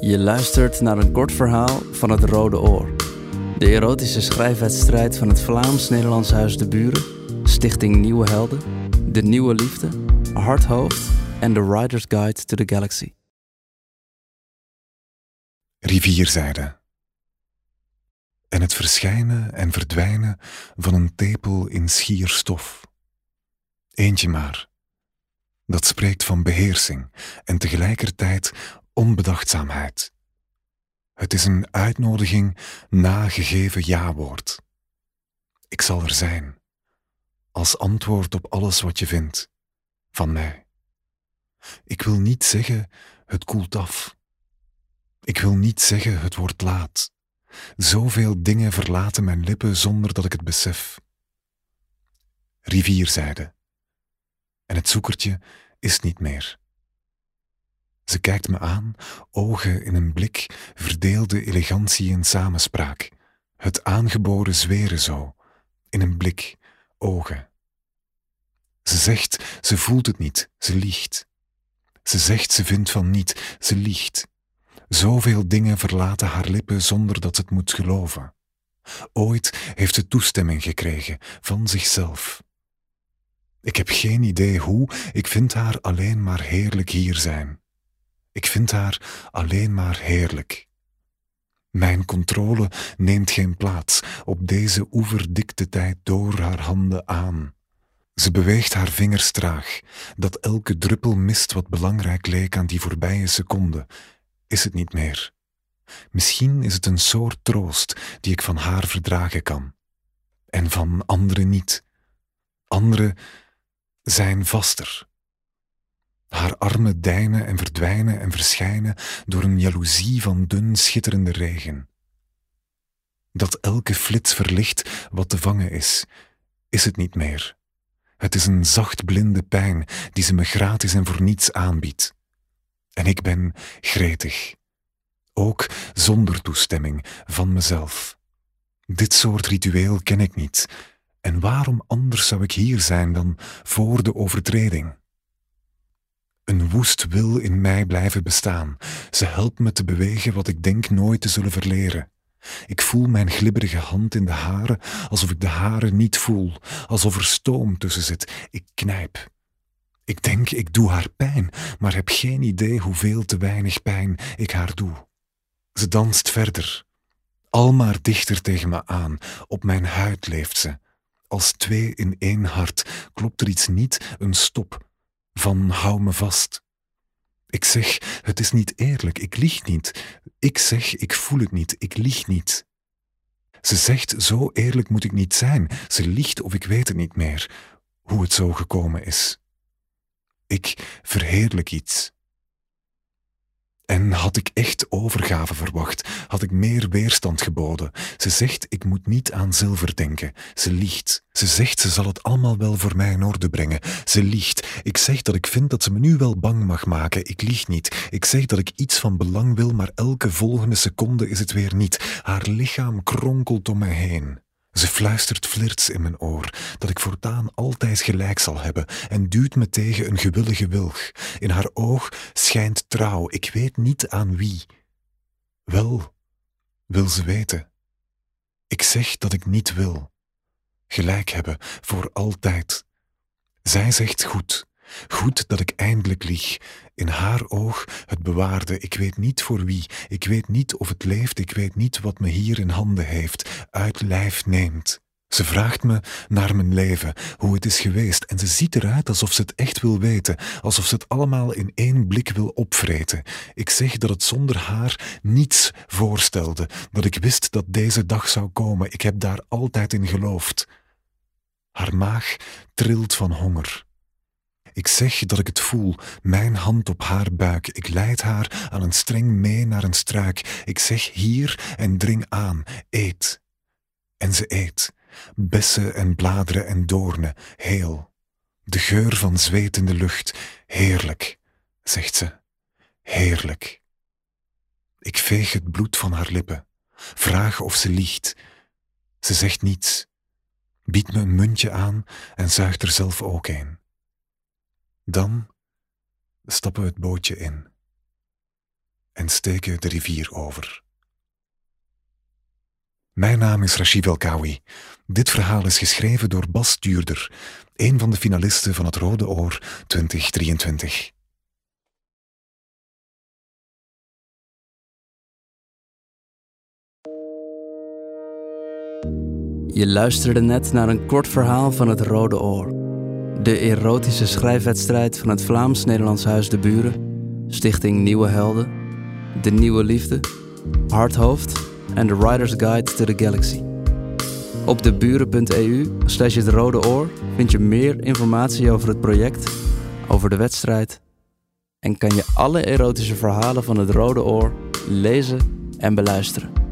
Je luistert naar een kort verhaal van Het Rode Oor. De erotische schrijfwedstrijd van het Vlaams-Nederlands Huis De Buren, Stichting Nieuwe Helden, De Nieuwe Liefde, Hardhoofd en The Rider's Guide to the Galaxy. Rivierzijde. En het verschijnen en verdwijnen van een tepel in schier stof. Eentje maar. Dat spreekt van beheersing en tegelijkertijd onbedachtzaamheid. Het is een uitnodiging na gegeven ja-woord. Ik zal er zijn, als antwoord op alles wat je vindt, van mij. Ik wil niet zeggen, het koelt af. Ik wil niet zeggen, het wordt laat. Zoveel dingen verlaten mijn lippen zonder dat ik het besef. Rivierzijde. En het zoekertje is niet meer. Ze kijkt me aan, ogen in een blik, verdeelde elegantie en samenspraak. Het aangeboren zweren zo, in een blik, ogen. Ze zegt, ze voelt het niet, ze liegt. Ze zegt, ze vindt van niet, ze liegt. Zoveel dingen verlaten haar lippen zonder dat ze het moet geloven. Ooit heeft ze toestemming gekregen, van zichzelf. Ik heb geen idee hoe, ik vind haar alleen maar heerlijk hier zijn. Ik vind haar alleen maar heerlijk. Mijn controle neemt geen plaats op deze oeverdikte tijd door haar handen aan. Ze beweegt haar vingers traag, dat elke druppel mist wat belangrijk leek aan die voorbije seconde, is het niet meer. Misschien is het een soort troost die ik van haar verdragen kan. En van anderen niet. Anderen zijn vaster. Haar armen deinen en verdwijnen en verschijnen door een jaloezie van dun schitterende regen. Dat elke flits verlicht wat te vangen is, is het niet meer. Het is een zacht blinde pijn die ze me gratis en voor niets aanbiedt. En ik ben gretig. Ook zonder toestemming van mezelf. Dit soort ritueel ken ik niet. En waarom anders zou ik hier zijn dan voor de overtreding? Een woest wil in mij blijven bestaan. Ze helpt me te bewegen wat ik denk nooit te zullen verleren. Ik voel mijn glibberige hand in de hare, alsof ik de hare niet voel, alsof er stoom tussen zit. Ik knijp. Ik denk, ik doe haar pijn, maar heb geen idee hoeveel te weinig pijn ik haar doe. Ze danst verder. Al maar dichter tegen me aan. Op mijn huid leeft ze. Als twee in één hart klopt er iets niet, een stop. Van hou me vast. Ik zeg, het is niet eerlijk, ik lieg niet. Ik zeg, ik voel het niet, ik lieg niet. Ze zegt, zo eerlijk moet ik niet zijn. Ze liegt of ik weet het niet meer, hoe het zo gekomen is. Ik verheerlijk iets. En had ik echt overgave verwacht, had ik meer weerstand geboden. Ze zegt, ik moet niet aan zilver denken. Ze liegt. Ze zegt, ze zal het allemaal wel voor mij in orde brengen. Ze liegt. Ik zeg dat ik vind dat ze me nu wel bang mag maken. Ik lieg niet. Ik zeg dat ik iets van belang wil, maar elke volgende seconde is het weer niet. Haar lichaam kronkelt om mij heen. Ze fluistert flirts in mijn oor, dat ik voortaan altijd gelijk zal hebben en duwt me tegen een gewillige wilg. In haar oog schijnt trouw, ik weet niet aan wie. Wel, wil ze weten. Ik zeg dat ik niet wil. Gelijk hebben, voor altijd. Zij zegt goed. Goed dat ik eindelijk lieg. In haar oog het bewaarde. Ik weet niet voor wie. Ik weet niet of het leeft. Ik weet niet wat me hier in handen heeft. Uit lijf neemt. Ze vraagt me naar mijn leven. Hoe het is geweest. En ze ziet eruit alsof ze het echt wil weten. Alsof ze het allemaal in één blik wil opvreten. Ik zeg dat het zonder haar niets voorstelde. Dat ik wist dat deze dag zou komen. Ik heb daar altijd in geloofd. Haar maag trilt van honger. Ik zeg dat ik het voel, mijn hand op haar buik. Ik leid haar aan een streng mee naar een struik. Ik zeg hier en dring aan, eet. En ze eet. Bessen en bladeren en doornen, heel. De geur van zweet in de lucht, heerlijk, zegt ze. Heerlijk. Ik veeg het bloed van haar lippen. Vraag of ze liegt. Ze zegt niets. Biedt me een muntje aan en zuigt er zelf ook een. Dan stappen we het bootje in. en steken de rivier over. Mijn naam is Rashif El Kaoui. Dit verhaal is geschreven door Bas Tuurder, een van de finalisten van Het Rode Oor 2023. Je luisterde net naar een kort verhaal van Het Rode Oor. De erotische schrijfwedstrijd van het Vlaams-Nederlands Huis De Buren, Stichting Nieuwe Helden, De Nieuwe Liefde, Hardhoofd en The Rider's Guide to the Galaxy. Op deburen.eu/Het Rode Oor vind je meer informatie over het project, over de wedstrijd en kan je alle erotische verhalen van Het Rode Oor lezen en beluisteren.